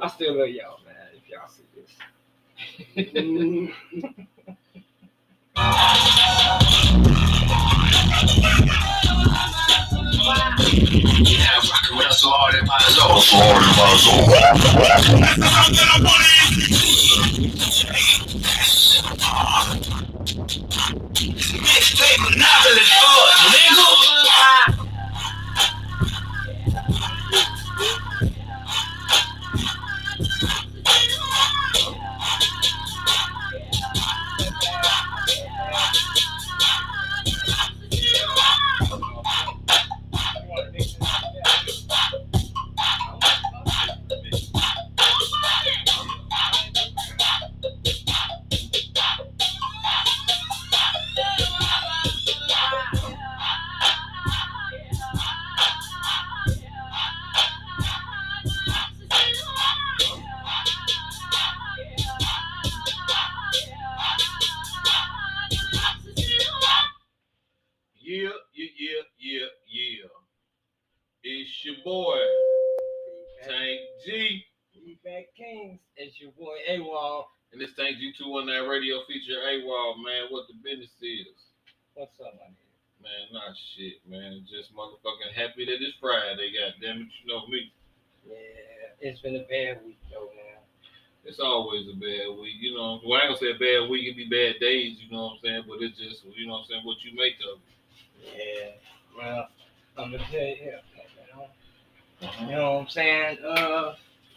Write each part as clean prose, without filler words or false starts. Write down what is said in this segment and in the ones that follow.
I still love y'all, man, if y'all see this. Yeah, I'm fucking with us all in my soul. Mixtape monopoly for nigga.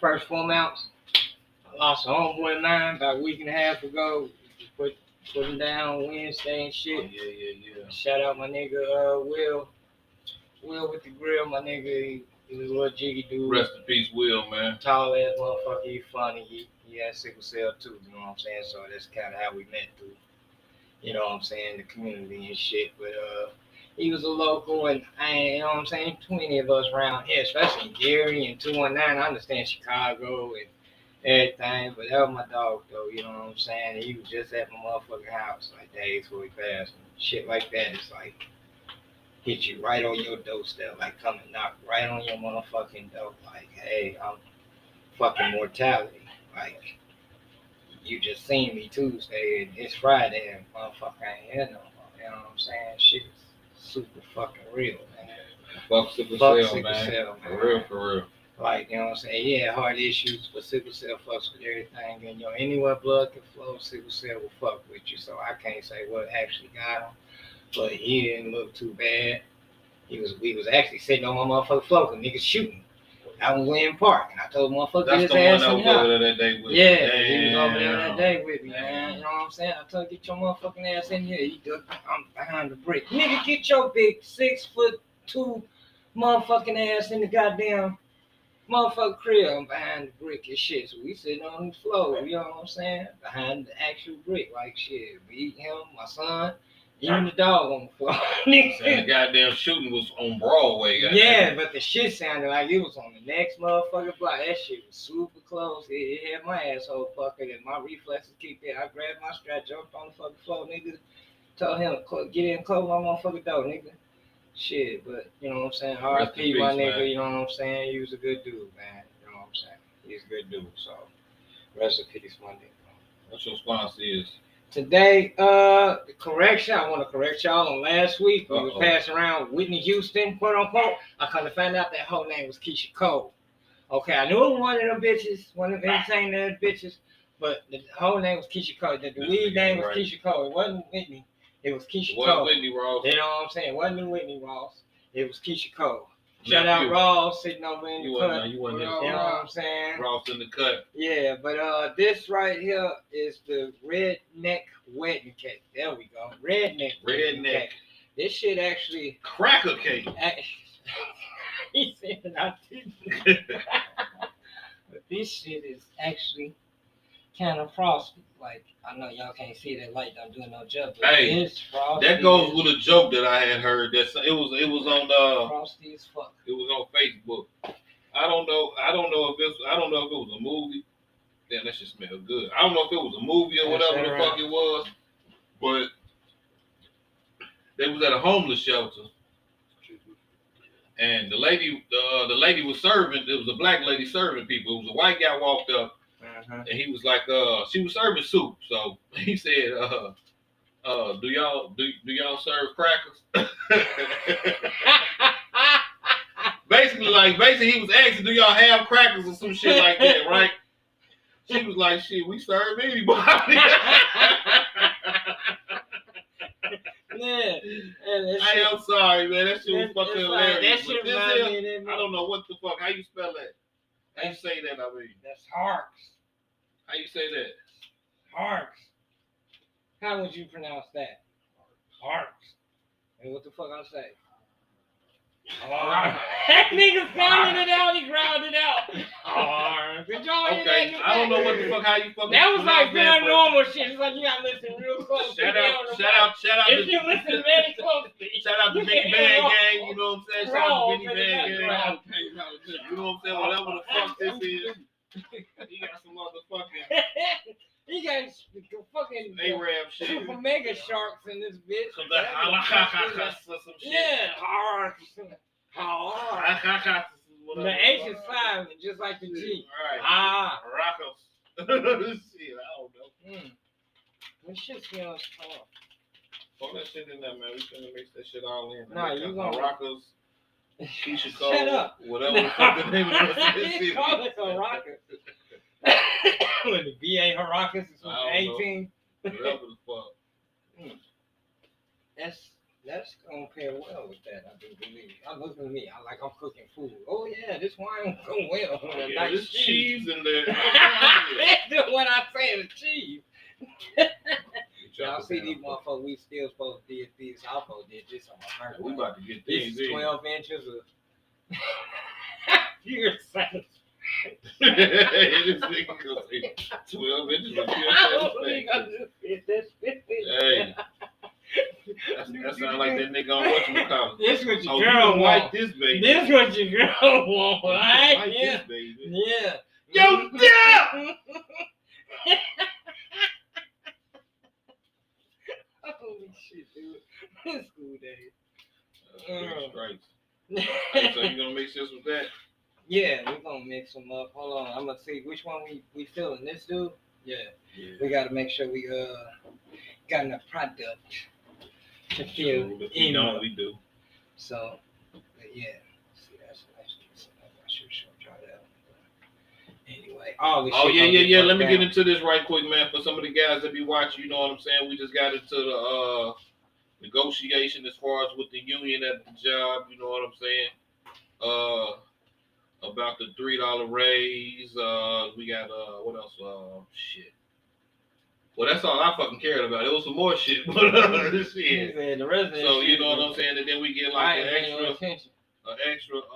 First 4 months, I lost a homeboy of mine about a week and a half ago. Put him down Wednesday and shit. Yeah. Shout out my nigga Will. Will with the grill, my nigga. He's a little jiggy dude. Rest in peace, Will, man. Tall ass motherfucker. He funny. He had sickle cell too. You know what I'm saying? So that's kind of how we met through. You know what I'm saying? The community and shit. But he was a local, and you know what I'm saying, too many of us around here, especially Gary and 219. I understand Chicago and everything, but that was my dog, though, you know what I'm saying? And he was just at my motherfucking house, like, days before he passed, and shit like that. It's like, hit you right on your doorstep, like, come and knock right on your motherfucking door, like, hey, I'm fucking mortality, like, you just seen me Tuesday, and it's Friday, and motherfucker ain't here no more, you know what I'm saying? Shit. Super fucking real, man. Fuck sickle cell, man. For real. Like, you know what I'm saying? He had heart issues, but sickle cell fucks with everything. And, you know, anywhere blood can flow, sickle cell will fuck with you. So I can't say what actually got him, but he didn't look too bad. We was actually sitting on my motherfucking floor because niggas shooting. I was in William Park, and I told motherfucker his ass to go. Yeah, damn. He was over there that day with me, man. You know what I'm saying? I told him, get your motherfucking ass in here. He ducked. I'm behind the brick. Nigga, get your big 6'2" motherfucking ass in the goddamn motherfucking crib. I'm behind the brick and shit. So we sitting on the floor, you know what I'm saying? Behind the actual brick, like shit. Beat him, my son. Even the dog on the floor. The goddamn shooting was on Broadway. Goddamn. Yeah, but the shit sounded like it was on the next motherfucking block. That shit was super close. It had my asshole fucking, and my reflexes kicked in. I grabbed my strap, jumped on the fucking floor, nigga. Told him, get in close my motherfucking door, nigga. Shit, but you know what I'm saying? RP, my nigga, man. You know what I'm saying? He was a good dude, man. You know what I'm saying? He was a good dude, so rest in peace, my nigga. What's your response is? Today, I want to correct y'all on last week. We was passing around Whitney Houston, quote unquote. I come to find out that whole name was Keyshia Cole. Okay, I knew it was one of them bitches, one of them entertainers bitches, but the whole name was Keyshia Cole. The lead name was Keyshia Cole. It wasn't Whitney. It was Keyshia Cole. It wasn't Whitney Ross. You know what I'm saying? It wasn't Whitney Ross. It was Keyshia Cole. Shout out Ross sitting over in the cut. You know what I'm saying? Ross in the cut. Yeah, but this right here is the redneck wedding cake. There we go. Redneck. Cake. This shit actually cracker cake. He said I didn't. But this shit is actually kind of frosty. Like, I know y'all can't see that light. I'm doing no joke. Hey, it's frosty. That goes with a joke that I had heard. It was on frosty as fuck. It was on Facebook. I don't know if it was a movie. Damn, that shit smell good. I don't know if it was a movie or whatever the fuck it was, but they was at a homeless shelter. And the lady was serving. It was a black lady serving people. It was a white guy walked up, and he was like, she was serving soup. So he said, do y'all serve crackers? Basically, he was asking, do y'all have crackers or some shit like that, right? She was like, shit, we serve anybody. Yeah, I am sorry, man. That shit was fucking hilarious. That shit I don't know what the fuck. How you spell that? How you say that? I mean, that's Harks. How you say that? Harks. How would you pronounce that? Harks. And what the fuck I say? Right. That nigga sounded it out. He ground it out. Right. Did y'all hear that? I don't know what the fuck. How you fucking? That was like paranormal shit. It's like you gotta listen real close. Shout out. If you listen very closely. Shout out to Big Bad Gang. You know what I'm saying? Shout out to Big Bad Gang. You know what I'm saying? Whatever the fuck this is, he got some motherfucking. He got fucking Arab shit. Super mega sharks in this bitch. So the H is silent, just like the G. All right. Rockos. Shit, I don't know. This shit smells hot. Fuck that shit in there, man. We finna mix that shit all in. Nah, you gonna Rockos. Keyshia Cole. Shut up. Whatever the fuck the name of this call it a rocker. When the VA Haracus is 18. Whatever the fuck. That's gonna pair well with that, I do believe. I look at me, I'm cooking food. Oh yeah, this wine going well. Oh, yeah, there's cheese in there. That's what I say, the cheese. Y'all see these motherfuckers? We still supposed to did these. I supposed to did this on my birthday. We about to get these. 12 inches of. You're silent. 12 inches of hey, that sounds like that nigga on WatchMcCall. This what your girl want. This baby. This what your girl want, right? Like yeah. This baby. Yeah. Yo, yeah. Holy shit, dude. This school day. Stripes. Hey, so you gonna make sense with that? Yeah, we're gonna mix them up. Hold on, I'm gonna see which one we feeling. This dude? Yeah. We gotta make sure we got enough product to feel. Sure, you know we do. So, but yeah. See, that's a nice piece. I'm not sure try that one. Anyway. Oh yeah. Let me get into this right quick, man. For some of the guys that be watching, you know what I'm saying? We just got into the negotiation as far as with the union at the job. You know what I'm saying? About the $3 raise, we got what else? Shit. Well, that's all I fucking cared about. It was some more shit, but shit. Man, the rest of so you know what I'm saying. And then we get like an extra $2,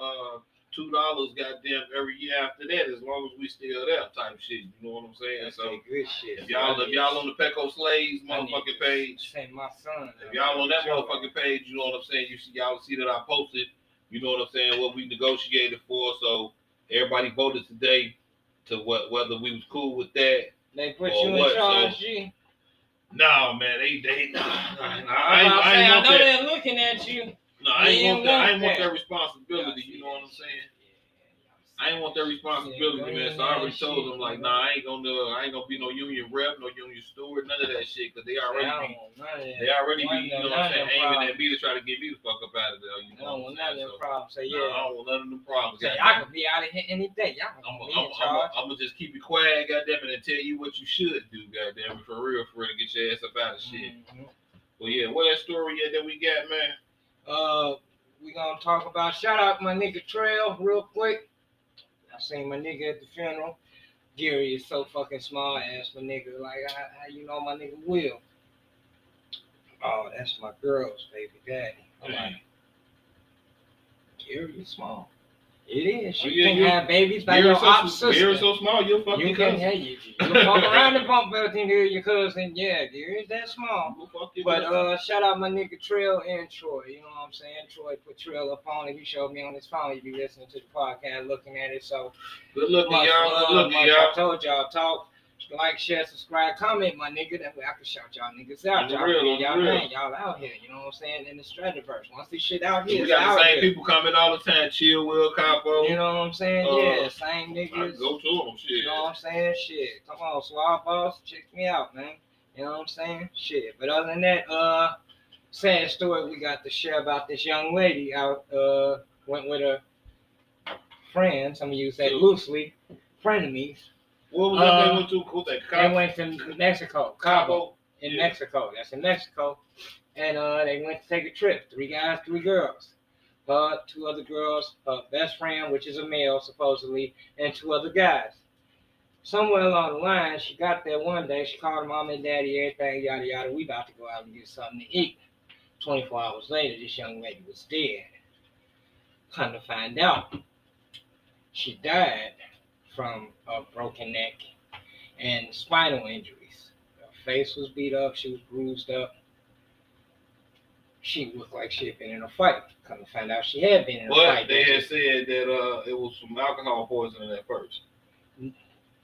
goddamn, every year after that, as long as we still there, type shit. You know what I'm saying? That's so good shit. If y'all on the Pecco Slaves motherfucking page, say my son. If y'all on that motherfucking page, you know what I'm saying. You see, y'all see that I posted. You know what I'm saying? What we negotiated for. So everybody voted today to whether we was cool with that. They put you in charge, so, G. No, man. I know they're looking at you. No, I ain't want that. I ain't want that responsibility. You know what I'm saying? I ain't want that responsibility, man. So I already told them, like, nah, I ain't gonna be no union rep, no union steward, none of that shit, because they already be, you know what I'm saying, aiming at me to try to get me the fuck up out of there. You know, I don't want none of them problems. So yeah, I don't want none of them problems. I could be out of here any day. I'm gonna just keep it quiet, goddamn it, and tell you what you should do, goddamn it, for real, to get your ass up out of shit. Well, yeah, what that story that we got, man? We gonna talk about. Shout out my nigga Trail real quick. I seen my nigga at the funeral. Gary is so fucking small ass, my nigga. Like, how you know my nigga Will? Oh, that's my girl's baby daddy. I'm like, Gary is small. It is. You can have babies by your sister. Gary's so small, you'll fucking cousin. You can fuck around the bump belt and hear your cousin. Yeah, Gary's that small. But shout out my nigga Trill and Troy. You know what I'm saying? Troy put Trill up on it. He showed me on his phone. He be listening to the podcast, looking at it. So good looking, y'all. Good looking, y'all. I told y'all, talk. like, share, subscribe, comment, my nigga. That way I can shout y'all niggas out. Y'all out here. You know what I'm saying? In the Stradiverse. Once this shit out here, we got the same people coming all the time. Chill, Will, Cabo. You know what I'm saying? Yeah, same niggas. Go to them, shit. You know what I'm saying? Shit. Come on, Swab Boss. Check me out, man. You know what I'm saying? Shit. But other than that, sad story we got to share about this young lady out, went with her friend. Some of you say loosely, frenemies. What was that they went to? Cool, they went to Mexico, Cabo, in Mexico. That's in Mexico. And they went to take a trip. 3 guys, 3 girls. Her, 2 other girls, her best friend, which is a male, supposedly, and 2 other guys. Somewhere along the line, she got there one day. She called mom and daddy, everything, yada, yada. We about to go out and get something to eat. 24 hours later, this young lady was dead. Come to find out, she died from a broken neck and spinal injuries. Her face was beat up. She was bruised up. She looked like she had been in a fight. Come to find out, she had been in a fight. But they had said that it was from alcohol poisoning at first.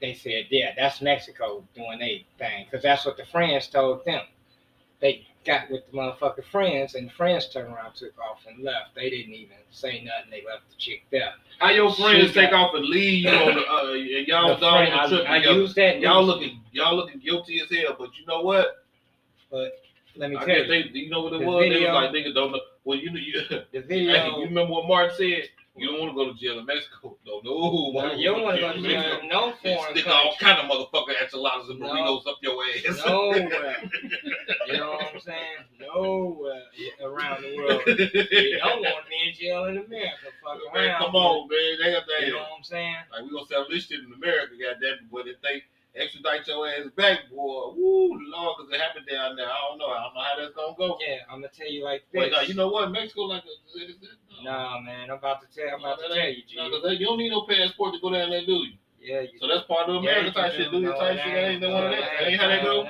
They said, yeah, that's Mexico doing their thing, because that's what the friends told them. They got with the motherfucking friends, and the friends turned around, took off, and left. They didn't even say nothing. They left the chick there. How your friends take off and leave you on y'all on the trip? I used that. Y'all looking guilty as hell, but you know what? But let me tell you. You know what it was? They was like, nigga, don't know. Well, you know, the video. You remember what Mark said? You don't want to go to jail in Mexico. No. You don't want to go to jail in no foreign country. Stick all kind of motherfucking enchiladas and burritos up your ass. Nowhere. You know what I'm saying? Nowhere around the world. You don't want to be in jail in America. Fuck man, around. Come on, man. They got that. You know what I'm saying? Like, we gonna sell this shit in America, goddamn. But if they extradite your ass back, boy, woo, Lord, because it happened down there. I don't know how that's gonna go. Yeah, I'm gonna tell you like this. Wait, no, you know what? Mexico, like nah, man, I'm about to tell you, G. No, because you don't need no passport to go down there, do you? Yeah, you so do. That's part of America type shit, do you? Type shit, that ain't no one of that. That ain't how they go.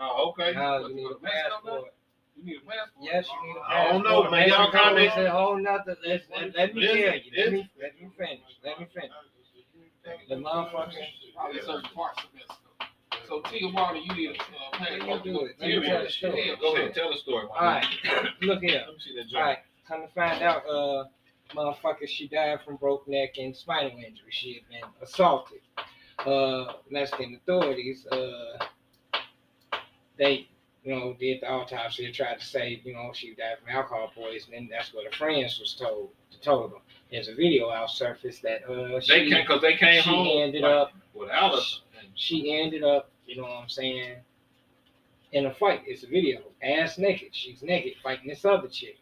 Oh, okay. No, you need a passport. You need a passport? Yes, you need a passport. I don't know, man. Y'all comments a whole nother. Let me tell you. Let me finish. The motherfuckers probably certain parts of Mexico. So Tijuana, you need a passport. Do it. Go ahead, tell the story. All right, look here. Let me see that joke. All right. Come to find out, motherfucker, she died from broke neck and spinal injury. She had been assaulted. Mexican authorities, they, did the autopsy and tried to say, she died from alcohol poisoning. That's what her friends was told them. There's a video out surfaced that she ended up, you know what I'm saying, in a fight. It's a video, ass naked. She's naked fighting this other chick.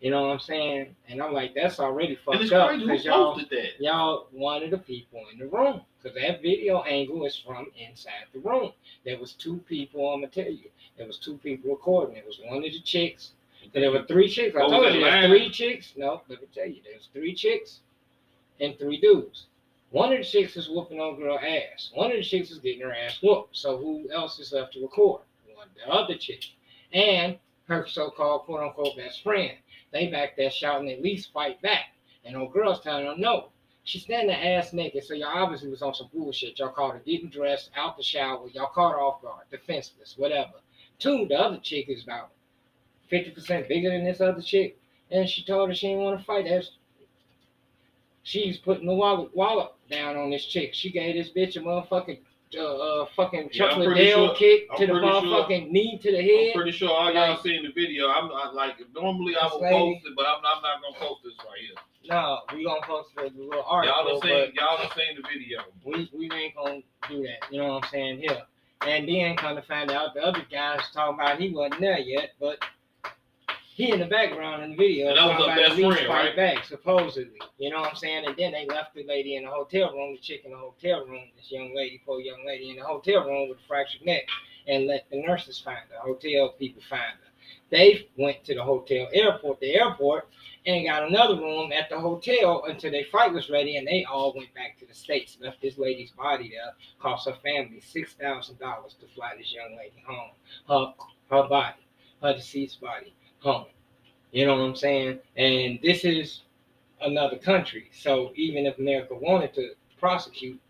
You know what I'm saying? And I'm like, that's already fucked up. Because y'all one of the people in the room. Because that video angle is from inside the room. There was 2 people, I'm going to tell you. There was 2 people recording. It was one of the chicks. And there were 3 chicks. I told you there was 3 chicks. No, let me tell you. There's 3 chicks and 3 dudes. One of the chicks is whooping on girl ass. One of the chicks is getting her ass whooped. So who else is left to record? The other chick. And her so-called quote-unquote best friend. They back there shouting, at least fight back. And old girl's telling them, no. She's standing there ass naked, so y'all obviously was on some bullshit. Y'all caught her, didn't dress, out the shower. Y'all caught her off guard, defenseless, whatever. 2, the other chick is about 50% bigger than this other chick. And she told her she didn't want to fight. She's putting the wallet down on this chick. She gave this bitch a motherfucking chocolate nail kick to the motherfucking knee to the head. I'm pretty sure all y'all seen the video. I'm not like normally I would post it, but I'm not gonna post this right here. No, we gonna post the little article. Y'all done seen the video. We ain't gonna do that. You know what I'm saying here. And then come to find out the other guy was talking about he wasn't there yet, but he in the background in the video. And that was her best friend, right? Back, supposedly. You know what I'm saying? And then they left the lady in the hotel room, the chick in the hotel room, this poor young lady in the hotel room with a fractured neck, and let the nurses find her, hotel people find her. They went to the hotel airport, and got another room at the hotel until their fight was ready, and they all went back to the States, left this lady's body there, cost her family $6,000 to fly this young lady home, her body, her deceased body home. You know what I'm saying? And this is another country, so even if America wanted to prosecute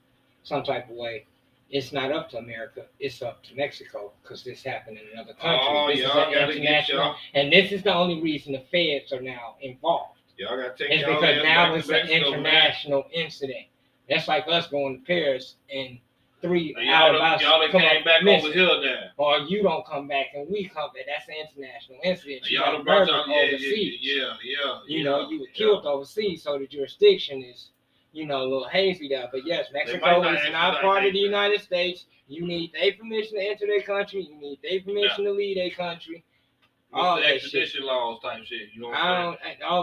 some type of way, It's not up to America. It's up to Mexico because this happened in another country. Oh, this y'all is international, and this is the only reason the feds are now involved. Y'all got to take it. It's because now it's an international incident. That's like us going to Paris and three so out of us come back over here now. Or you don't come back and we come back. That's an international incident. So y'all brought y'all overseas. Yeah. You were killed overseas, so the jurisdiction is. A little hazy there. But yes, Mexico is not part of the United States. You need their permission to enter their country. You need their permission to leave their country. All that extradition laws type shit. You know what I'm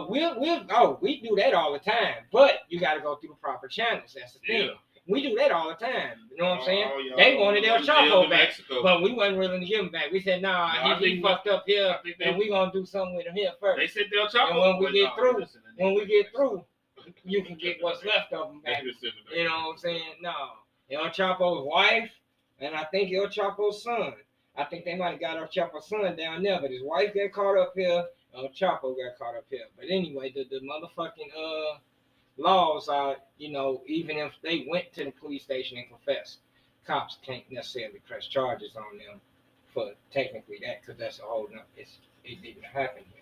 saying? We do that all the time. But you got to go through the proper channels. That's the thing. We do that all the time. You know what I'm saying? They wanted El Chapo back, but we wasn't willing to give him back. We said, nah, he fucked up here, and we going to do something with him here first. They said El Chapo. And when we get through, you can get what's left of them back. You know what I'm saying? No. El Chapo's wife, and I think El Chapo's son. I think they might have got El Chapo's son down there, but his wife got caught up here. El Chapo got caught up here. But anyway, the motherfucking laws are, even if they went to the police station and confessed, cops can't necessarily press charges on them for technically that, because that's a whole nother. It didn't happen here.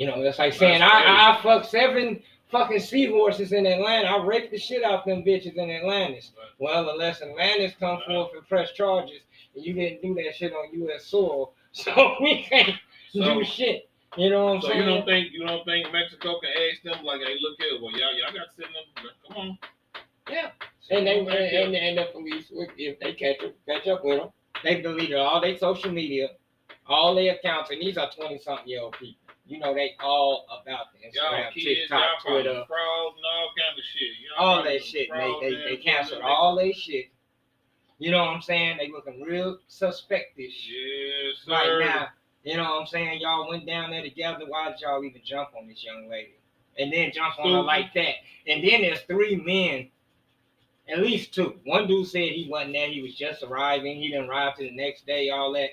It's like saying I fucked 7 fucking seahorses in Atlanta. I raped the shit out of them bitches in Atlantis. Right. Well, unless Atlantis come forth and press charges, and you didn't do that shit on U.S. soil, so we can't do shit. You know what I'm saying? So you don't think Mexico can ask them like, hey, look here, well, y'all got to send them. Come on. Yeah. And the police, if they catch up with them, they deleted all their social media, all their accounts, and these are 20-something-year-old people. They all about the Instagram, kids, TikTok, Twitter, and all kind of shit. All that shit. They canceled all that shit. You know what I'm saying? They looking real suspectish right now. You know what I'm saying? Y'all went down there together. Why did y'all even jump on this young lady? And then jump on her like that. And then there's 3 men, at least 2. One dude said he wasn't there. He was just arriving. He didn't arrive till the next day, all that.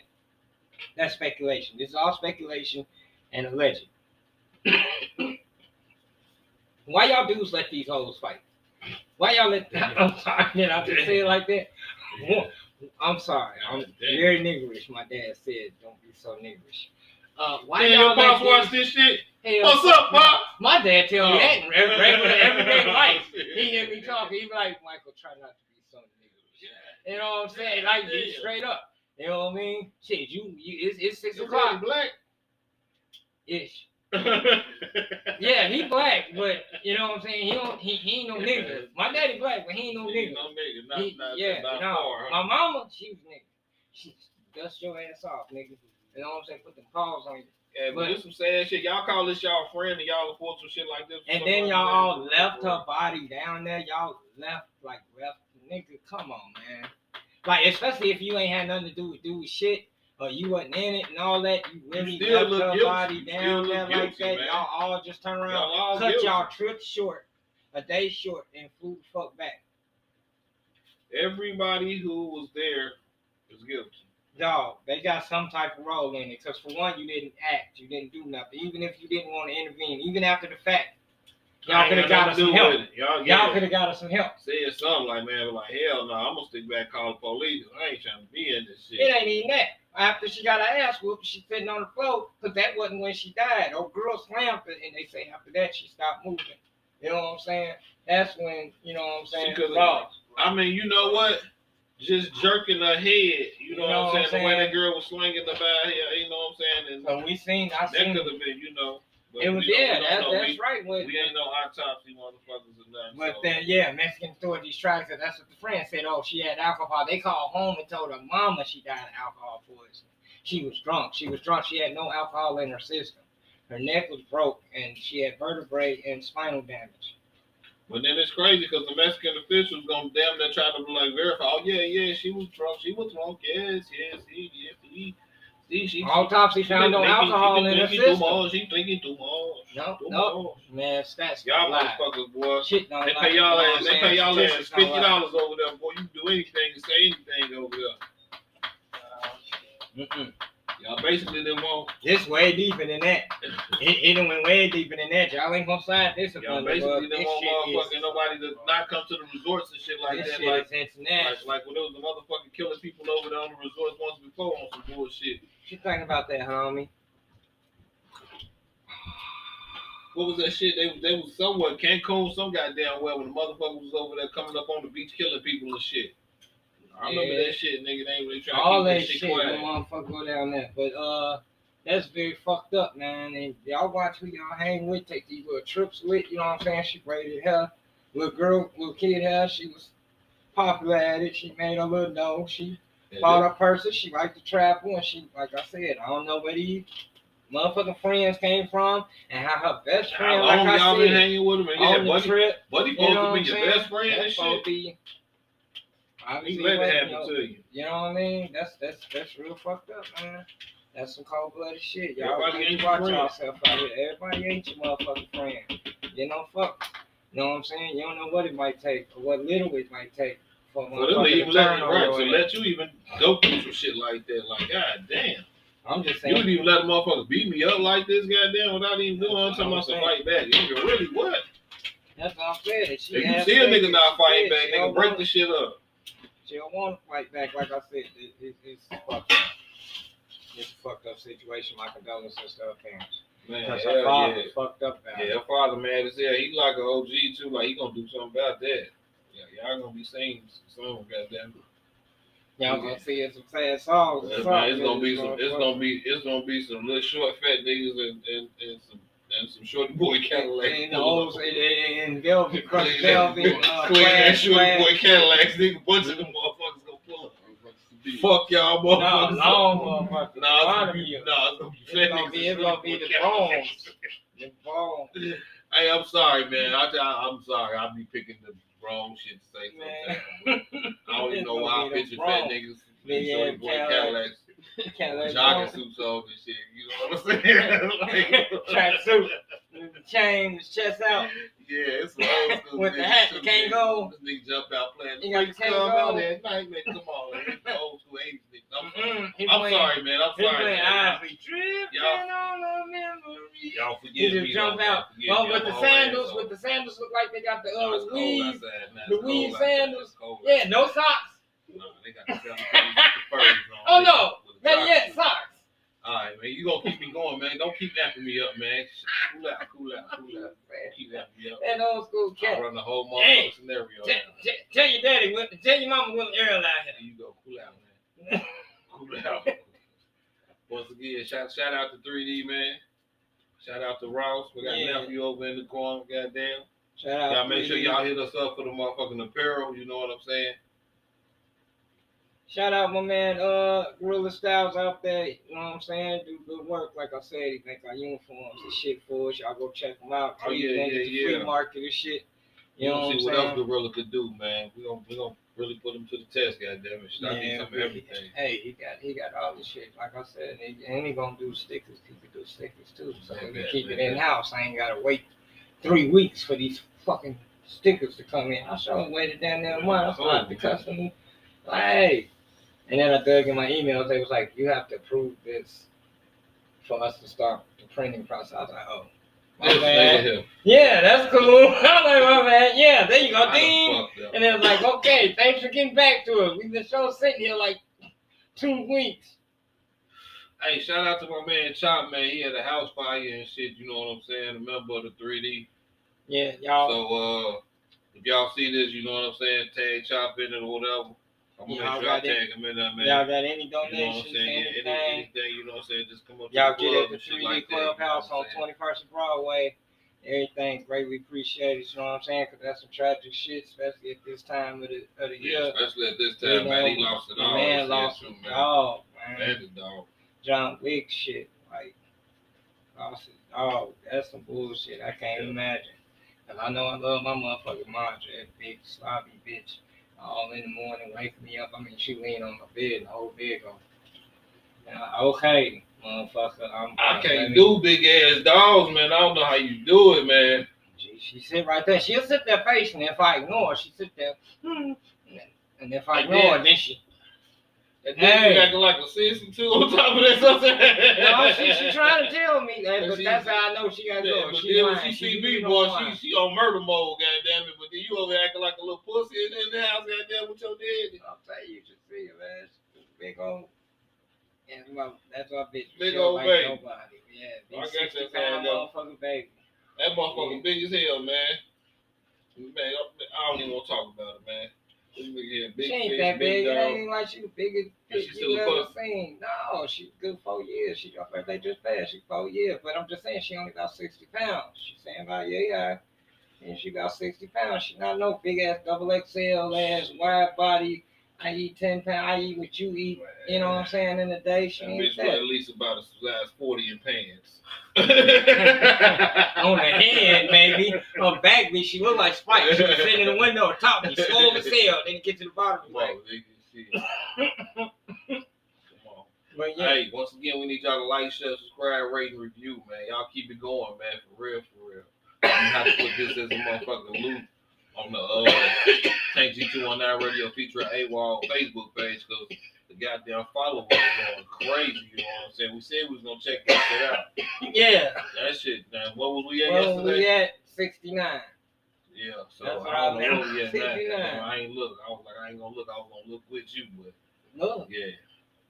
That's speculation. This is all speculation. And alleged. Why y'all dudes let these hoes fight? Why y'all let? I'm sorry, man. I just say it like that. I'm sorry. I'm very niggerish. My dad said, "Don't be so niggerish." Why y'all let these... watch this shit? What's up, Pop? My dad tell me that in regular everyday life. He hear me talking. He be like, "Michael, try not to be so niggerish." You know what I'm saying? Like, be straight up. You know what I mean? Shit, it's 6 o'clock. Black. Ish. Yeah, he black, but you know what I'm saying? He ain't no nigga. My daddy black, but he ain't no nigga. My mama, she was nigga. She dust your ass off, nigga. You know what I'm saying? Put them paws on you. Yeah, but this some sad shit. Y'all call this y'all friend and y'all report some shit like this. And then y'all all left her body down there. Y'all left nigga. Come on, man. Like, especially if you ain't had nothing to do with shit. Or you wasn't in it and all that. You really left your body down there like that. Man. Y'all all just turn around, cut y'all trip short, a day short, and flew the fuck back. Everybody who was there is guilty. Dog, they got some type of role in it. Because for one, you didn't act. You didn't do nothing. Even if you didn't want to intervene, even after the fact, y'all could have got us some help. Y'all could have got us some help. Said something like, man, like, hell no, I'm going to stick back and call the police. I ain't trying to be in this shit. It ain't even that. After she got her ass whooped, she sitting on the floor, because that wasn't when she died. Old girl slammed it, and they say after that she stopped moving. You know what I'm saying? That's when, you know what I'm saying? I mean, you know what? Just jerking her head, you know what I'm saying? The way that girl was slinging about here, you know what I'm saying? And so I seen. That could have been, But it was, that's right. We ain't no autopsy motherfuckers or nothing. But then, Mexican authorities tried because that's what the friend said. Oh, she had alcohol. They called home and told her mama she died of alcohol poisoning. She was drunk. She had no alcohol in her system. Her neck was broke, and she had vertebrae and spinal damage. But then it's crazy because the Mexican officials gonna damn near try to verify. Oh yeah, she was drunk. She was drunk. Yes, he. Autopsy found no alcohol in her system. She thinking too much. No. Man, stats y'all motherfuckers, boy. Shit don't lie. They pay y'all ass $50 over there, boy. You can do anything and say anything over there. Y'all basically didn't want. This way deeper than that. It went way deeper than that. Y'all ain't gonna sign this. Y'all basically didn't want motherfucking nobody to not come to the resorts and shit like that. Like when there was the motherfucking killing people over there on the resorts once before on some bullshit. She thinking about that, homie. What was that shit? They was somewhere Cancun, some goddamn well when the motherfucker was over there coming up on the beach killing people and shit. I remember that shit, nigga. They ain't really trying all to keep that shit quiet. All that shit, motherfucker, go down there. But that's very fucked up, man. And y'all watch who y'all hang with, take these little trips with. You know what I'm saying? She braided hair, little girl, little kid hair. She was popular at it. She made a little dough. She bought her purses. She liked to travel, and she, like I said, I don't know where these motherfucking friends came from, and how her best friend, how long like y'all I said, been hanging with him and on the trip. Buddy, supposed to be your best friend and shit. He let it happen to you. You know what I mean? That's real fucked up, man. That's some cold-blooded shit. Y'all really watch yourself out here. Everybody ain't your motherfucking friend. You know, fuck. You know what I'm saying? You don't know what it might take, or what little it might take for motherfucking turnover. To let you even go through some shit like that. Like, god damn. I'm just saying. You wouldn't even let a motherfucker beat me up like this, goddamn, without even doing something about some fight back. You really what? That's what I'm saying. If you see a nigga not fighting back, nigga, break the shit up. She don't want to fight back, like I said. It's fucked up. It's a fucked up situation. My condolences to her parents. Man, because her father fucked up about it. Yeah, her father mad as hell. He like an OG too. Like he gonna do something about that. Yeah, y'all gonna be singing some song, goddamn. Y'all gonna see some sad songs. Yeah, man, it's gonna be some little short fat niggas and some shorty boy Cadillacs. And velvet, crushed velvet. Clean that shorty boy Cadillacs. Nigga, bunch of them motherfuckers gonna pull up. Fuck y'all motherfuckers. Long motherfuckers. It's gonna be the bones. The bones. Hey, I'm sorry, man. I'm sorry. I'll be picking the wrong shit to say sometimes. I don't even know why I picture fat niggas. Shorty boy Cadillacs. Jogging suits on and shit, you know what I'm saying? Like, track suit, chain, chest out. Yeah, it's an old school. With the hat, you can't go. This nigga jump out playing. You can't go. There. Night, man, come on, man. It's old school 80s nigga. I'm sorry, man. I'm sorry, man. Y'all, on a memory. Y'all forget me. You just jump out. Well, with the sandals look like they got the weave. The weave sandals. Yeah, no socks. No, they got the furs on. Oh no. Not yet, socks. All right, man. You gonna keep me going, man. Don't keep lapping me up, man. Cool out. Keep lapping me up. That old school cat. I run the whole motherfucking scenario. Tell your daddy, tell your mama when the air out here. There you go. Cool out, man. Once again, shout out to 3D, man. Shout out to Ross. We got nephew over in the corner. Goddamn. Shout out. Y'all make sure y'all hit us up for the motherfucking apparel. You know what I'm saying? Shout out my man, Gorilla Styles out there, you know what I'm saying? Do good work, like I said. He make our uniforms and shit for us. Y'all go check them out. Free market and shit. You know what I'm saying? What else Gorilla could do, man. We gonna really put him to the test, goddamn it. I need some of everything. Hey, he got all this shit, like I said. And he gonna do stickers. He could do stickers too. So we can keep it in house. I ain't gotta wait 3 weeks for these fucking stickers to come in. I should have waited down there a month. I like the customer. Like, hey. And then I dug in my emails. They was like, "You have to approve this for us to start the printing process." I was like, "Oh, my man, yeah, that's cool." I was like, "My man, yeah, there you go, ding." And they was like, "Okay, thanks for getting back to us. We've been sitting here like 2 weeks." Hey, shout out to my man Chop, man. He had a house fire and shit. You know what I'm saying? A member of the 3D. Yeah, y'all. So if y'all see this, you know what I'm saying? Tag Chop in it or whatever. I'm gonna make sure I tag him in there, man. Y'all got any donations, anything, you know what I'm saying? Just come up to y'all the club and shit like that. Y'all get at the 3D Clubhouse on 21st and Broadway. Everything greatly appreciated, you know what I'm saying? Because that's some tragic shit, especially at this time of the year. Yeah, especially at this time, you know, man. He lost it all. Man lost it all, man. That's the dog. John Wick shit, like, lost it all. That's some bullshit. I can't imagine. Because I know I love my motherfucking Marjorie, that big sloppy bitch. All in the morning, wake me up. I mean, she lean on my bed, the whole bed go. Okay, motherfucker, I can't do big ass dogs, man. I don't know how you do it, man. She sit right there. She'll sit there patient. If I ignore her, she sit there. And if I ignore her, then she. And then hey. You acting like a sister too on top of that something. No, she trying to tell me that, but that's how I know she got to go. But she then when she see me, boy, she on murder mode, goddamn it. But then you over there acting like a little pussy in the house, goddamn, with your daddy. I'll tell you, you should see it, man. Big old. Yeah, well, that's our bitch. Big old like baby. Nobody. Yeah, I got that pound motherfucking baby. That motherfucking big as hell, man. Man, I don't even want to talk about it, man. This nigga here, big, she ain't big, that big. It ain't like she was big as bitch you ever seen. No, she's good 4 years. She got birthday just passed. She's 4 years, but I'm just saying she only got 60 pounds. She's saying about yeah, and she got 60 pounds. She not no big ass double XL ass wide body. I eat 10 pounds. I eat what you eat. Right. You know what I'm saying? In the day, she ain't bitch at least about a size 40 in pants. On the head, baby. Her back, bitch. She look like Spike. She was sitting in the window on top of me, slow as hell. Then get to the bottom. Come on, nigga. Come on. But yeah. Hey, once again, we need y'all to like, share, subscribe, rate, and review, man. Y'all keep it going, man. For real, for real. You have to put this as a motherfucking loop. On the Tank G219 Radio feature AWOL Facebook page because the goddamn followers are going crazy. You know what I'm saying? We said we was gonna check that shit out. Yeah. That shit. Now, what was we at yesterday? We at 69. Yeah. So I don't know. Yeah. 69. I ain't look. I was like, I ain't gonna look. I was gonna look with you, but look. Yeah.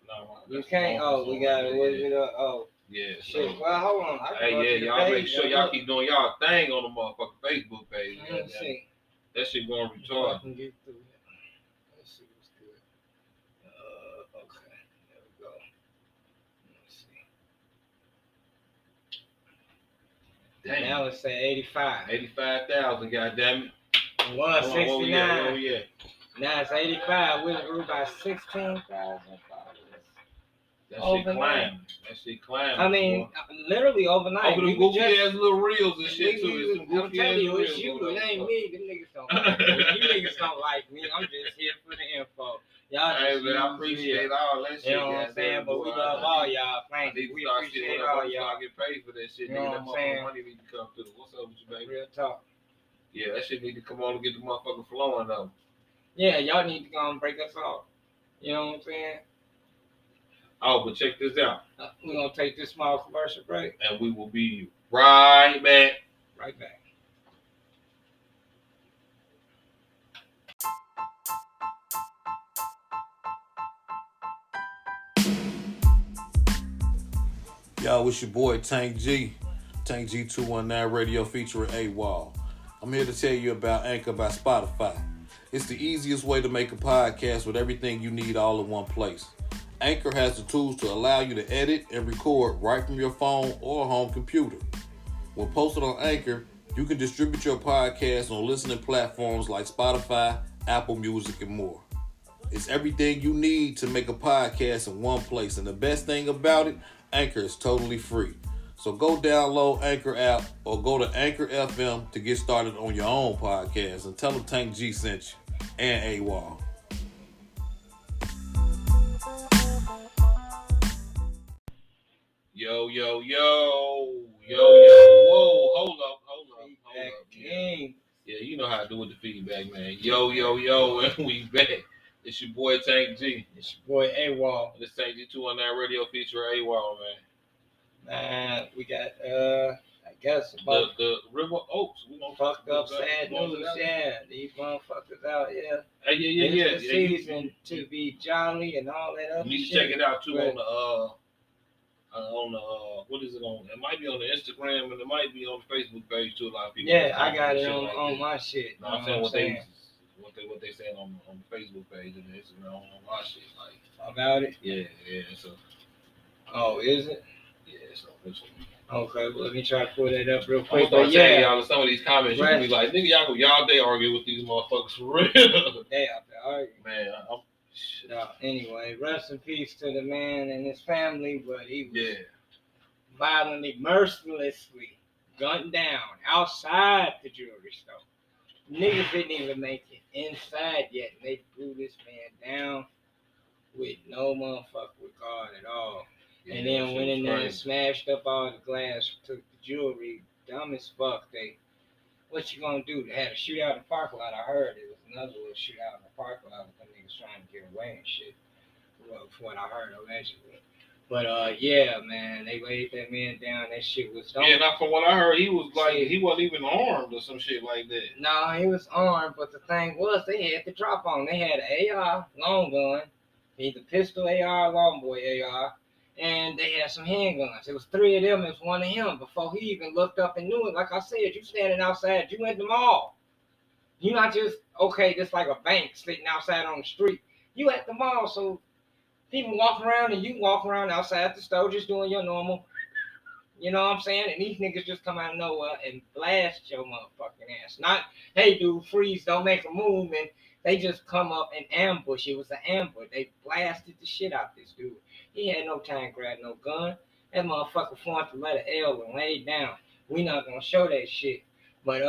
No. You can't. Oh, we got it. What's it? Oh. Yeah, so well, hold on. Hey, yeah, y'all make sure y'all keep doing y'all thing on the motherfucking Facebook page. Let's see. That shit going retarded. Let's see what's good. Okay. There we go. Let's see. Damn. Now it's at 85. 85,000, goddammit. 169. Oh, yeah. Now it's 85. We grew by 16,000 followers. That shit climbed. That shit climbed. I mean, literally overnight. Over the goofy ass little reels and shit too. I'm telling you, it's you. It ain't me. Them niggas don't like me. You niggas don't like me. I'm just here for the info. Y'all just hey, I appreciate all that shit. You know what I'm saying? But we love all y'all. Thank you. We appreciate all y'all. Get paid for that shit. You know what I'm saying? Money need to come through. What's up with you, baby? Real talk. Yeah, that shit need to come on and get the motherfucker flowing though. Yeah, y'all need to go and break us off. You know what I'm saying? Oh, but check this out. We're going to take this small commercial break. And we will be right back. Right back. Y'all, it's your boy Tank G. Tank G219 Radio featuring AWOL. I'm here to tell you about Anchor by Spotify. It's the easiest way to make a podcast with everything you need all in one place. Anchor has the tools to allow you to edit and record right from your phone or home computer. When posted on Anchor, you can distribute your podcast on listening platforms like Spotify, Apple Music, and more. It's everything you need to make a podcast in one place, and the best thing about it, Anchor is totally free. So go download Anchor app or go to Anchor FM to get started on your own podcast and tell them Tank G sent you and AWOL. Yo, whoa, hold up. Yeah, you know how to do with the feedback, man. And we back. It's your boy Tank G. It's your boy AWOL. This Tank G219 Radio feature AWOL, man. We got, I guess, about the River Oaks. We gonna fuck up sad news, yeah. These motherfuckers out, yeah. Hey, yeah. It's the season to be jolly and all that other shit. You check it out, too, on the, what is it on? It might be on the Instagram and it might be on the Facebook page too. A lot of people. Yeah, I got it on, like on my shit. No, I'm saying what they saying on the Facebook page and the Instagram on my shit, like about it. Yeah. So. Oh, is it? Yeah, it's on this one. Okay, well, let me try to pull that up real quick. But yeah, y'all, in some of these comments, you can be like, nigga, y'all they argue with these motherfuckers for real. They out there arguing. Man, anyway, rest in peace to the man and his family, but he was violently, mercilessly gunned down outside the jewelry store. Niggas didn't even make it inside yet. They blew this man down with no motherfucking regard at all. Yeah, and then went in there and smashed up all the glass, took the jewelry. Dumb as fuck. What you gonna do? They had a shootout in the parking lot. I heard it was another little shootout in the parking lot with them niggas trying to get away and shit. when I heard eventually. But yeah, man, they laid that man down. That shit was dope. Yeah, now from what I heard, he was like, he wasn't even armed or some shit like that. No, he was armed, but the thing was, they had the drop on. They had an AR, long gun, either pistol AR, long boy AR, and they had some handguns. It was three of them, it was one of him. Before he even looked up and knew it, like I said, you standing outside, you in the mall. You're not just, okay, just like a bank sitting outside on the street. You at the mall, so people walk around and you walk around outside the store just doing your normal, you know what I'm saying? And these niggas just come out of nowhere and blast your motherfucking ass. Not, hey, dude, freeze, don't make a move. And they just come up and ambush. It was an ambush. They blasted the shit out this dude. He had no time to grab no gun. That motherfucker fought the letter L and laid down. We not going to show that shit. But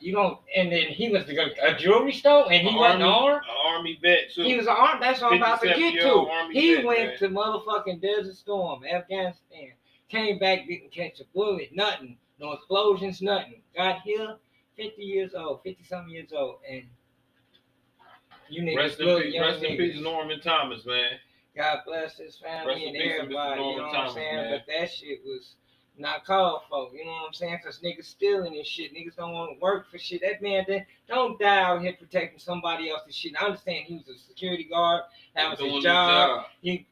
you don't, and then he was a jewelry store, and he wasn't armed. An army vet too. He was an army. That's what I'm about to get to. He went to motherfucking Desert Storm, Afghanistan. Came back, didn't catch a bullet, nothing, no explosions, nothing. Got here, 50 something years old, and you niggas rest in peace, Norman Thomas, man. God bless his family and everybody. You know what I'm saying? But that shit was not called for, you know what I'm saying? Because niggas stealing and shit. Niggas don't want to work for shit. That man, don't die out here protecting somebody else's shit. I understand he was a security guard. That was his job. You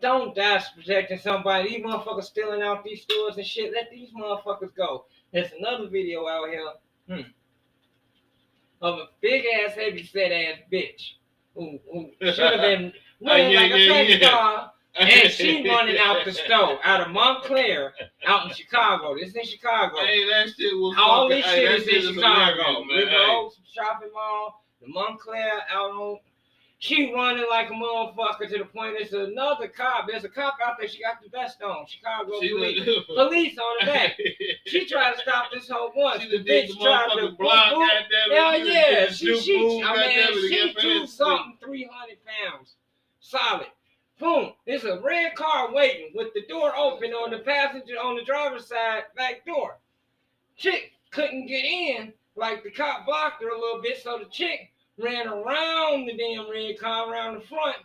don't die protecting somebody. These motherfuckers stealing out these stores and shit. Let these motherfuckers go. There's another video out here of a big-ass, heavy-set-ass bitch who should have been running like a sex star. And she running out the store, out of Montclair, out in Chicago. This is in Chicago. Hey, that shit was all this shit is in Chicago. River Oaks shopping mall, the Montclair out on. She running like a motherfucker to the point there's another cop. There's a cop out there. She got the vest on. Chicago police on the back. She tried to stop this whole once. The bitch tried to block. Hell yeah, she threw something 300 pounds, solid. Boom, there's a red car waiting with the door open on the passenger, on the driver's side, back door. Chick couldn't get in, like the cop blocked her a little bit, so the chick ran around the damn red car, around the front,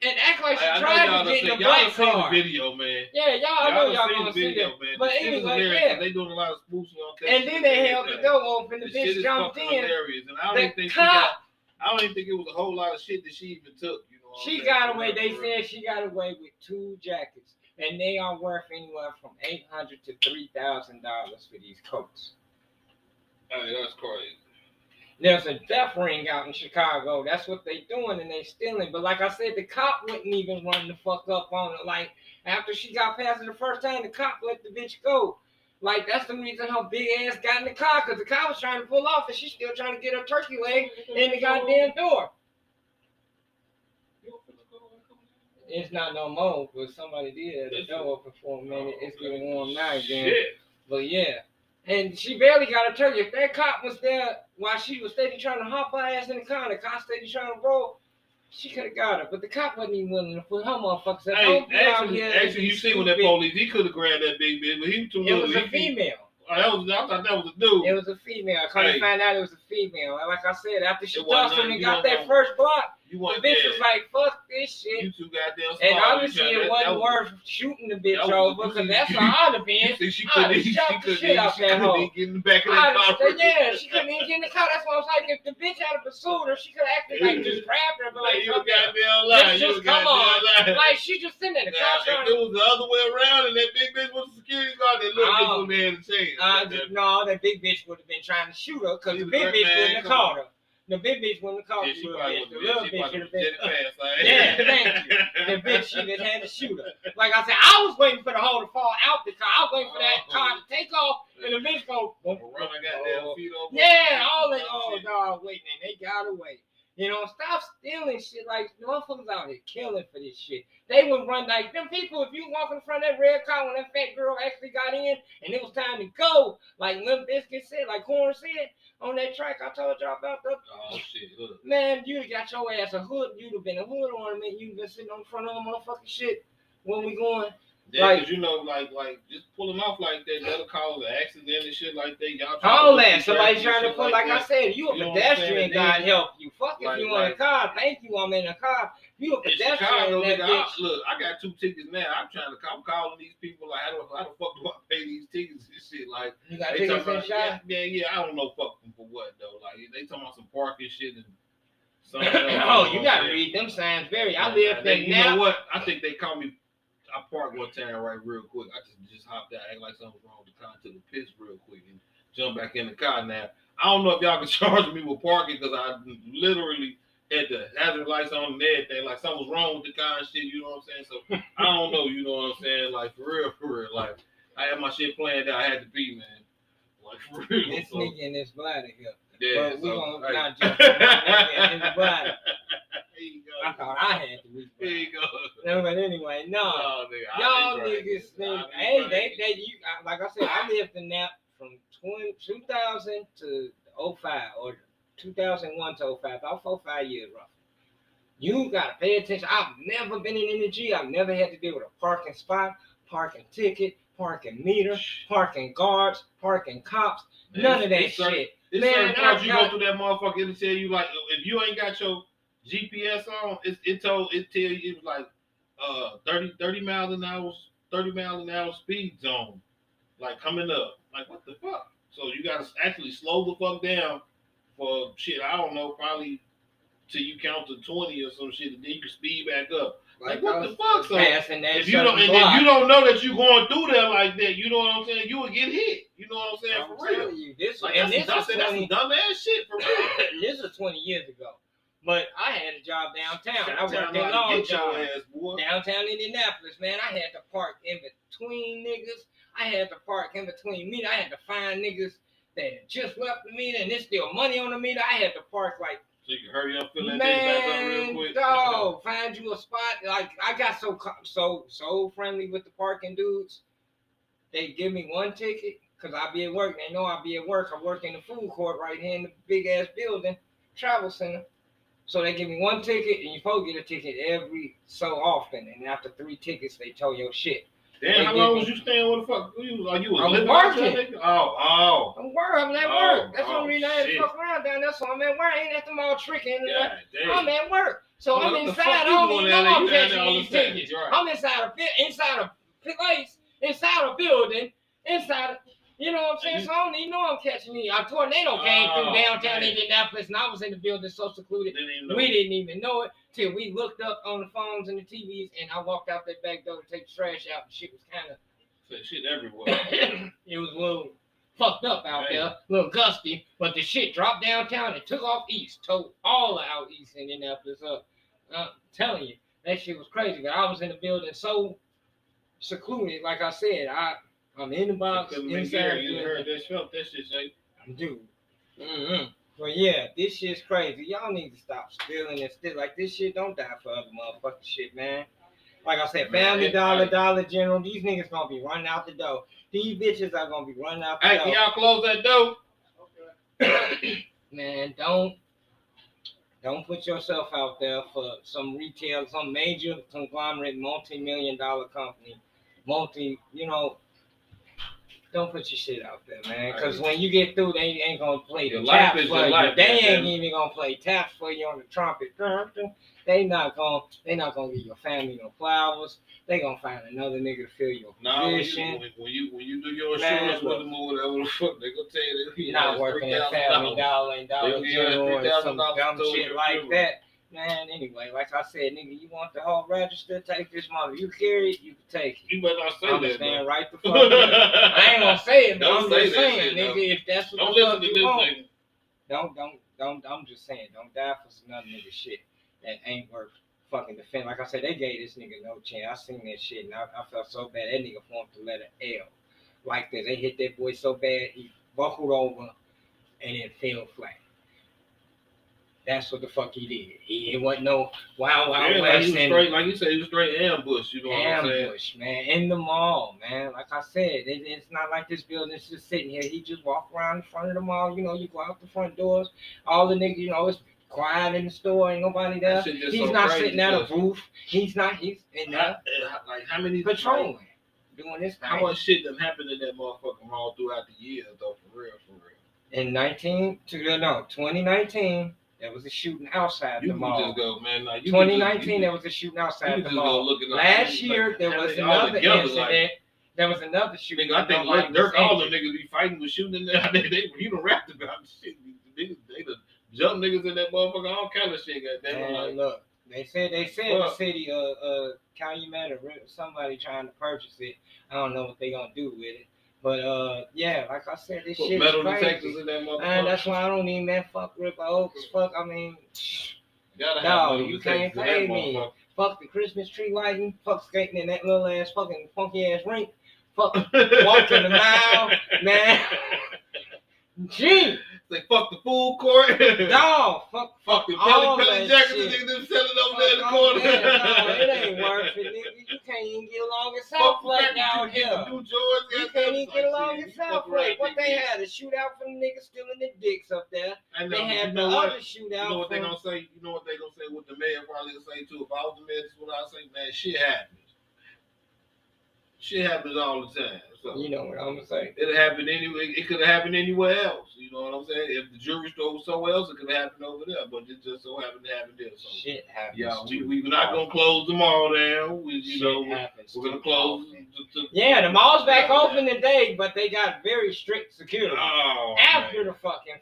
and act like she tried to get in the black car. Y'all seen the video, man. Yeah, y'all gonna see that. But it was like, yeah. They doing a lot of spoofing on that. And then they held the door open, the bitch jumped in. The cop. I don't even think it was a whole lot of shit that she even took, you know. She got away. They said she got away with two jackets, and they are worth anywhere from $800 to $3,000 for these coats. Hey, that's crazy. There's a death ring out in Chicago. That's what they doing, and they stealing. But like I said, the cop wouldn't even run the fuck up on it. Like, after she got past it the first time, the cop let the bitch go. Like, that's the reason her big ass got in the car, because the car was trying to pull off, and she's still trying to get her turkey leg in the goddamn door. It's not no more, but somebody did the door open for a minute. It's getting warm now again. But yeah. And she barely got her turkey. If that cop was there while she was steady trying to hop her ass in the car, the cop steady trying to roll, she could have got her, but the cop wasn't even willing to put her motherfuckers out. Hey, actually, you see when that police, he could have grabbed that big bitch, but he was too little. It was a female. I thought that was a dude. It was a female. I couldn't find out it was a female. Like I said, after she tossed him and got that first block, the bitch was like, fuck this shit. You two goddamn smart. And obviously, it wasn't worth shooting the bitch over, because that's how I'd have been. She couldn't get in the back of that car. Yeah, she couldn't even get in the car. That's why I was like, if the bitch had pursued her, she could have acted like just grabbed her. But like, you goddamn lie. Just come on. Like, she just sitting in the car. If it was the other way around and that big bitch was a security guard, that little bitch wouldn't have had a chance. No, that big bitch would have been trying to shoot her, because the big bitch wouldn't have caught her. The big bitch wouldn't have caught her. The little bitch would have been. Yeah, thank you. The bitch should have had to shoot her. Like I said, I was waiting for the hole to fall out the car. I was waiting for that car to take off, and the bitch go. Yeah, all that. Oh, dog, waiting, and they got away. You know, stop stealing shit. Like, motherfuckers out here killing for this shit. They would run like them people. If you walk in front of that red car when that fat girl actually got in and it was time to go, like Limp Bizkit said, like Korn said on that track I told y'all about. Oh, shit, look. Man, you got your ass a hood. You'd have been a hood ornament. You'd have been sitting on the front of a motherfucking shit when we going. Yeah, like, cause you know, like just pull them off like that, that'll cause an accident and shit like that. Y'all all that somebody's trying to pull, like I said, you a pedestrian, God help you. Fuck if you on a car, thank you, I'm in a car. You a pedestrian. Chicago, nigga, look, I got 2 tickets now. I'm calling these people like, how the fuck do I pay these tickets and shit? Like, you got tickets in shot? Yeah. I don't know, fuck them for what though. Like, they talking about some parking shit and. So, you gotta read them signs very. I live there now. You know what? I think they call me. I parked one time right real quick. I just hopped out, act like something was wrong with the car, to the pits real quick and jumped back in the car. Now I don't know if y'all can charge me with parking because I literally had the hazard lights on and everything. Like something was wrong with the car and shit. You know what I'm saying? So I don't know. You know what I'm saying? Like for real. Like I had my shit planned out. I had to be, man. Like for real. This nigga and this bladder here. Yeah, but we gonna not jump in the body. I thought I had to reach. There you go. But anyway, y'all niggas, like I said, I lived in that from 2000 to 05 or 2001 to 05, about 4-5 years roughly. You gotta pay attention. I've never been in energy. I've never had to deal with a parking spot, parking ticket, parking meter, parking guards, parking cops, none of that shit. It's man, sometimes you go through that motherfucker, it'll tell you like, if you ain't got your GPS on, it was like 30 miles an hour speed zone, like coming up. Like what the fuck? So you gotta actually slow the fuck down for shit. I don't know, probably till you count to 20 or some shit, and then you can speed back up. Like what the fuck? So if you don't know that you're going through there like that, you know what I'm saying? You will get hit. You know what I'm saying? I'm for real. You, this like, and that's some dumb ass shit for real. This was 20 years ago. But I had a job downtown. I worked at long job downtown Indianapolis, man. I had to park in between niggas. I had to park in between meter. I had to find niggas that just left the meter and there's still money on the meter. I had to park like. So you can hurry up, fill that thing back up real quick. Dog, find you a spot. Like I got so friendly with the parking dudes. They give me one ticket because I be at work. They know I be at work. I work in the food court right here in the big ass building, travel center. So they give me one ticket, and you probably get a ticket every so often. And after 3 tickets, they tow your shit. Damn, how long was you staying? What the fuck? Are you living working? Oh. I'm at work. That's the only reason I had to fuck around down there. So I'm at work. I ain't at the mall tricking. I'm at work. So I'm inside. I don't even know I'm catching these tickets. Right. I'm inside a place, inside a building, you know what I'm saying? So I don't even know I'm catching me. A tornado came through downtown Indianapolis, and I was in the building so secluded. We didn't even know it till we looked up on the phones and the TVs, and I walked out that back door to take the trash out, and shit was kind of... shit everywhere. It was a little fucked up out there, a little gusty, but the shit dropped downtown and took off east, towed all out east Indianapolis up. I'm telling you, that shit was crazy, but I was in the building so secluded, like I said, I'm in the box. You heard that show. That shit, shake. Dude. Mm-hmm. But yeah, this shit's crazy. Y'all need to stop stealing and shit. Like, this shit don't die for other motherfucking shit, man. Like I said, Family Dollar, Dollar General, these niggas gonna be running out the door. These bitches are gonna be running out the door. Hey, y'all close that door. Okay. Man, don't put yourself out there for some retail, some major conglomerate, multi-million-dollar company. Don't put your shit out there, man. Because when you get through, they ain't going to play taps for you. They ain't even going to play taps for you on the trumpet. They not going to give your family no flowers. They going to find another nigga to fill your position. When you do your insurance with them or whatever the fuck, they going to tell you. You're not working at Family Dollar and Dollar General or some dumb shit like that. Man, anyway, like I said, nigga, you want the whole register? Take this money. You carry it, you can take it. You better not say that. Stand right the fuck up. I ain't gonna say it, but I'm just saying, nigga, if that's what the fuck you want, don't. I'm just saying, don't die for some other nigga shit that ain't worth fucking defending. Like I said, they gave this nigga no chance. I seen that shit and I felt so bad. That nigga formed the letter L like this. They hit that boy so bad he buckled over and then fell flat. That's what the fuck he did. It wasn't no wild west. Like you said, he was straight ambush. You know what I'm saying? Ambush, man. In the mall, man. Like I said, it's not like this building's just sitting here. He just walked around in front of the mall. You know, you go out the front doors. All the niggas, you know, it's quiet in the store. Ain't nobody there. He's not sitting at a booth. He's in there. Like, how many patrolling? doing his thing. How much shit that happened in that motherfucking hall throughout the years, though, for real, for real. In 2019, there was a shooting outside the mall. You just go, man. Like, 2019, there was a shooting outside the mall. Last year, there was another incident. There was another shooting. I think like Dirk, all the niggas be fighting with shooting in there. He done rapped about shit. They done jump niggas in that motherfucker, all kind of shit. Goddamn, like, look, they said the city Calumet or somebody trying to purchase it. I don't know what they gonna do with it. But yeah, like I said, this shit metal is crazy. In that motherfucker. And that's why I don't even that fuck River Oaks. Fuck, I mean, no, you can't pay me. Fuck the Christmas tree lighting. Fuck skating in that little ass fucking funky ass rink. Fuck walking the mile, man. Gee, like fuck the food court. No, fuck the Kelly Jackson niggas them selling over there in the corner. No, it ain't worth it, nigga. You can't even get along in South Lake out here. You can't even get along in South Lake. What they had a shootout from the niggas stealing the dicks up there. I know, they had the other shootout. You know what they gonna say? You know what they gonna say? What the mayor probably gonna say too? If I was the mayor, that's what I say, man. Shit happened. Shit happens all the time. So, you know what I'm gonna say? It could have happened anywhere else. You know what I'm saying? If the jewelry store was somewhere else, it could have happened over there. But it just so happened to happen there. So, shit happens. Yeah, we're not gonna close the mall down. We're gonna close. The mall's back open today, but they got very strict security after the fucking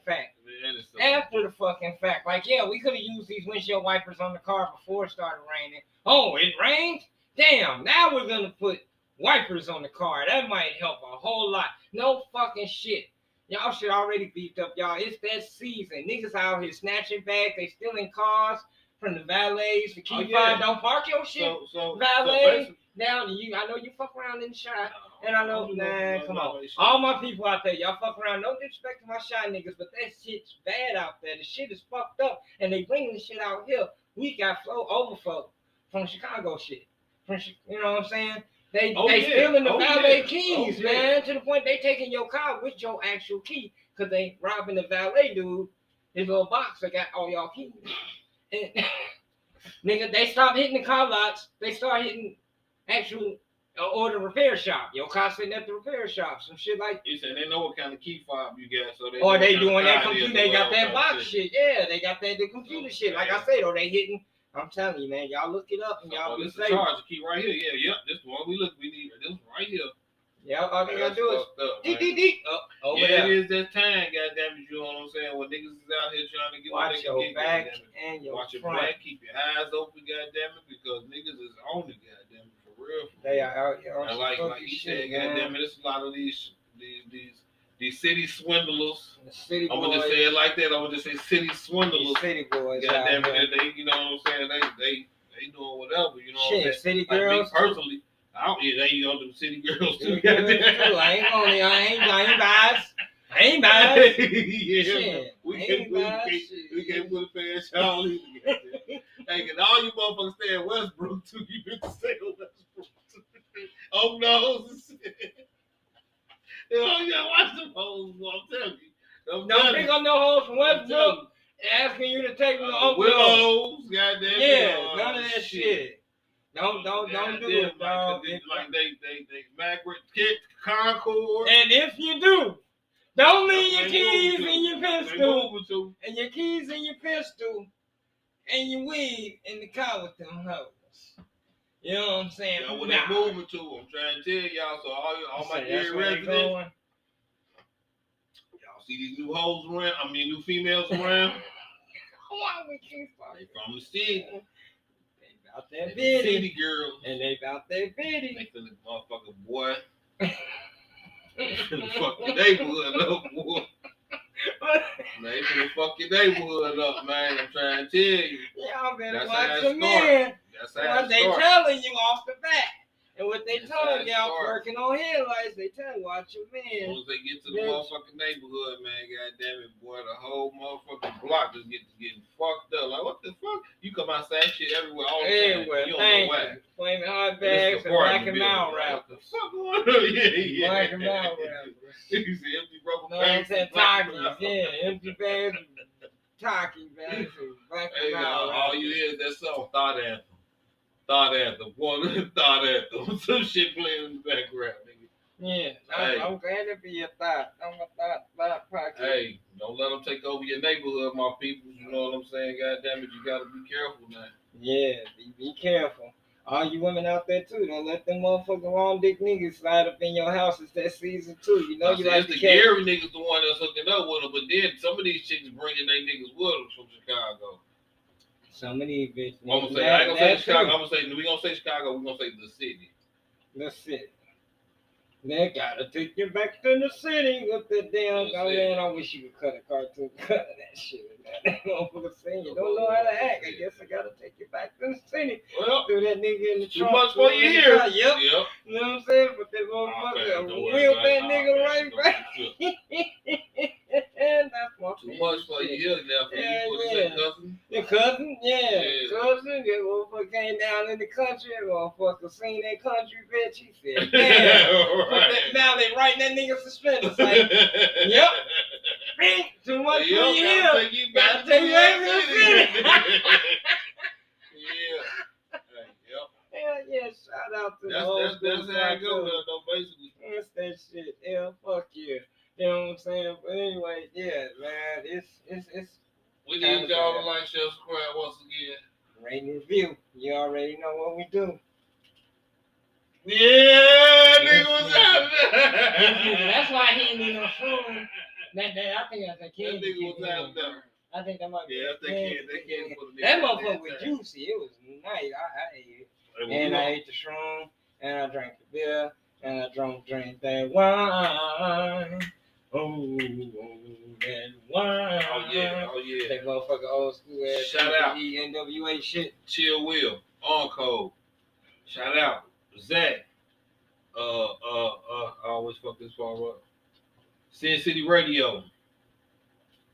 fact. Like, yeah, we could have used these windshield wipers on the car before it started raining. Oh, it rained? Damn! Now we're gonna put wipers on the car. That might help a whole lot. No fucking shit. Y'all should already beat up, y'all. It's that season. Niggas out here snatching bags. They stealing cars from the valets to keep fine. Don't park your shit. So valet down to you. I know you fuck around in the shot. And I know, come on. All my people out there, y'all fuck around. No disrespect to my shot niggas, but that shit's bad out there. The shit is fucked up. And they bringing the shit out here. We got flow overflow from Chicago shit. You know what I'm saying? They stealing the valet keys, man. To the point they taking your car with your actual key because they robbing the valet dude. His little box that got all y'all keys. And nigga, they stop hitting the car lots. They start hitting actual or the repair shop. Your car sitting at the repair shop. Some shit like that. You said they know what kind of key fob you got. So they doing that computer. They got that box shit. Yeah, they got that computer shit. Like I said, or they hitting. I'm telling you, man. Y'all look it up and y'all be safe. Charge key right here. Yeah, yep. This one we need. This one right here. Yeah, all they gotta do is deep. Over there. It is that time, goddamn it. You know what I'm saying? When niggas is out here trying to get what they can get. Watch your back and your front. Watch your back. Keep your eyes open, goddamn it, because niggas is on it, goddamn it, for real. They are out here. And like you said, goddamn it, there's a lot of these city swindlers. The city boys. I'm gonna just say it like that. I'm gonna just say city swindlers. City boys. Goddamn it, they, you know what I'm saying? They doing whatever. You know what I'm saying? City girls. Like me personally, they them city girls too. Goddamn. I ain't biased. I ain't biased. We can't put a fair shot on either. Hey, and all you motherfuckers stay in Westbrook too. You been to stay in Westbrook too. Oh no. You know, you gotta watch them hoes. I'm telling you. Don't pick up no hoes from Westbrook asking you to take them to Uncle Willows. Goddamn. Yeah, none of that shit. Don't do it, dog. Like they migrant kids, Concord. And if you do, don't leave your keys and your pistol and your keys and your pistol and your weed in the car with them hoes. You know what I'm saying? Yeah, what they moving to, I'm trying to tell y'all. So all my dear residents, y'all see these new hoes around. I mean, new females around. They from the city. They about that city girls. And they about that bitty. They feel the motherfucking boy. They finna fuck your neighborhood up, boy. They finna fuck your neighborhood up, man. I'm trying to tell you. Y'all better watch your man. What they telling you off the bat, and what they telling y'all working on headlights, they tell you, watch your man. As soon as they get to the motherfucking neighborhood, man, goddamn it, boy, the whole motherfucking block just getting fucked up. Like, what the fuck? You come outside, shit everywhere, all the time. Everywhere, thank you. Flaming hot bags and black and mild rappers. What the fuck? Yeah. Black and mild rappers. You see empty rubber bags. No, Takis, empty bags, Takis bags, black and mild rappers. All you hear is that song, Thought Anthem. Thought Anthem, one Thought Anthem, some shit playing in the background, nigga. Yeah, hey. I'm glad it be your thought. I'm a thought pocket. Hey, don't let them take over your neighborhood, my people. You know what I'm saying? God damn it, you gotta be careful now. Yeah, be careful. All you women out there too, don't let them motherfucking long dick niggas slide up in your house. It's that season too. You know you like the Gary niggas, the one that's hooking up with them, but then some of these chicks bringing their niggas with them from Chicago. Some of these bitches. I'm gonna say, I ain't gonna say Chicago. I'm gonna say we gonna say Chicago. We gonna say the city. The city. They gotta take you back to the city with the damn. Oh man, I wish you could cut a cartoon cut of that shit. That motherfucker saying you don't know how to act. I guess I gotta take you back to the city. Well, through that nigga in the trunk. Too much for you here. Yep. You know what I'm saying? But that motherfucker wheeled that nigga right back. That's my too much for you here now. Yeah. Your cousin? Yeah. Cousin? That motherfucker came down in the country. That motherfucker seen that country bitch. He said, damn. Right. That, now they writing that nigga suspenders. Like, yep. Too much for you here. Gotta take you back to the city. Yeah. Yep. Hell yeah, shout out to the whole that's how I go, though, basically. That's that shit. Hell, fuck you. You know what I'm saying? But anyway, yeah, man, it's. We need y'all to like, share, subscribe once again. Rate and review. You already know what we do. Yeah, nigga, what's up? That's why he ain't in no food. I think that's a kid. That nigga was out there. I think that might be. Yeah, that's that kid. That motherfucker was juicy. It was nice. I ate it. And I ate the shroom. And I drank the beer. And I drank that wine. Oh, that wine. Oh, yeah. That motherfucker old school ass. Shout out. NWA shit. Chill Will. Encore. Shout out. Zach, I always fuck this far up. Sin City Radio.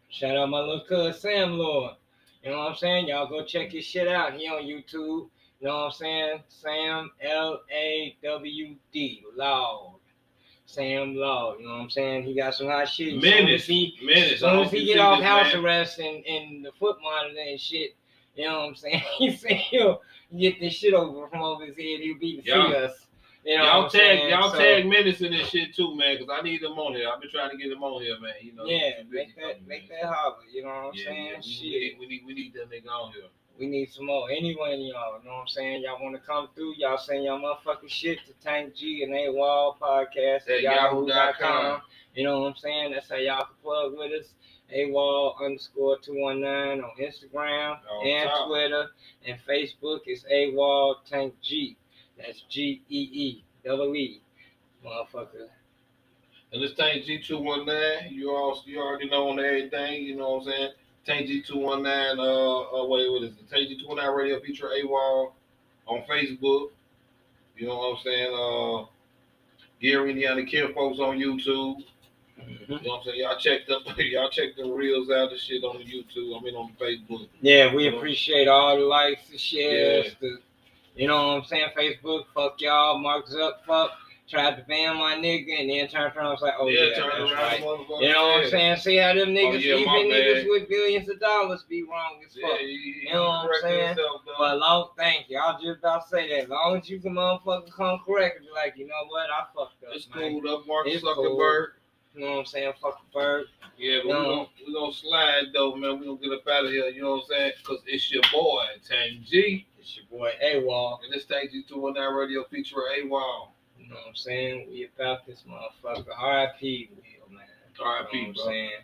Shout out my little cuz Sam Lord. You know what I'm saying? Y'all go check his shit out. He on YouTube. You know what I'm saying? Sam Lawd. Lord. Sam Lord. You know what I'm saying? He got some hot shit. As long as he get off house arrest and the foot monitor and shit. You know what I'm saying? He said he'll get this shit over from over his head. He'll be to see us. You know y'all tag, tag Menace in this shit too, man, because I need them on here. I've been trying to get them on here, man. You know, yeah, make that holler. You know what I'm saying? Yeah, shit. We need that nigga on here. We need some more. Anyone, y'all, you know what I'm saying? Y'all want to come through? Y'all send y'all motherfucking shit to Tank G and AWOL podcast at yahoo.com. You know what I'm saying? That's how y'all can plug with us. AWOL_219 on Instagram and Twitter and Facebook is AWOL Tank G. That's GEE. Motherfucker. And it's Tank G219. You already know on everything, you know what I'm saying? Tank G219, what is it? Tank G219 Radio feature AWOL on Facebook. You know what I'm saying? Gary Indiana Care folks on YouTube. Mm-hmm. You know what I'm saying? Y'all check the reels out and shit on the YouTube. I mean on the Facebook. Yeah, we appreciate all the likes, the shares, you know what I'm saying? Facebook, fuck y'all, Mark's up, fuck. Tried to ban my nigga and then turned around and was like, turn around, right. You know what I'm saying? See how them niggas, even niggas with billions of dollars be wrong as fuck. You know what I'm saying? But thank you. I was just about to say that. As long as you can motherfucking come correct and be like, you know what? I fucked up. It's cool up, Mark Zuckerberg. You know what I'm saying? Fuck the bird. Yeah, but we're going to slide, though, man. We're going to get up out of here. You know what I'm saying? Because it's your boy, Tank G. It's your boy, AWOL. And this Tank G219 Radio feature, AWOL. You know what I'm saying? We about this motherfucker. R.I.P. Will, man. R.I.P. You know what I'm saying?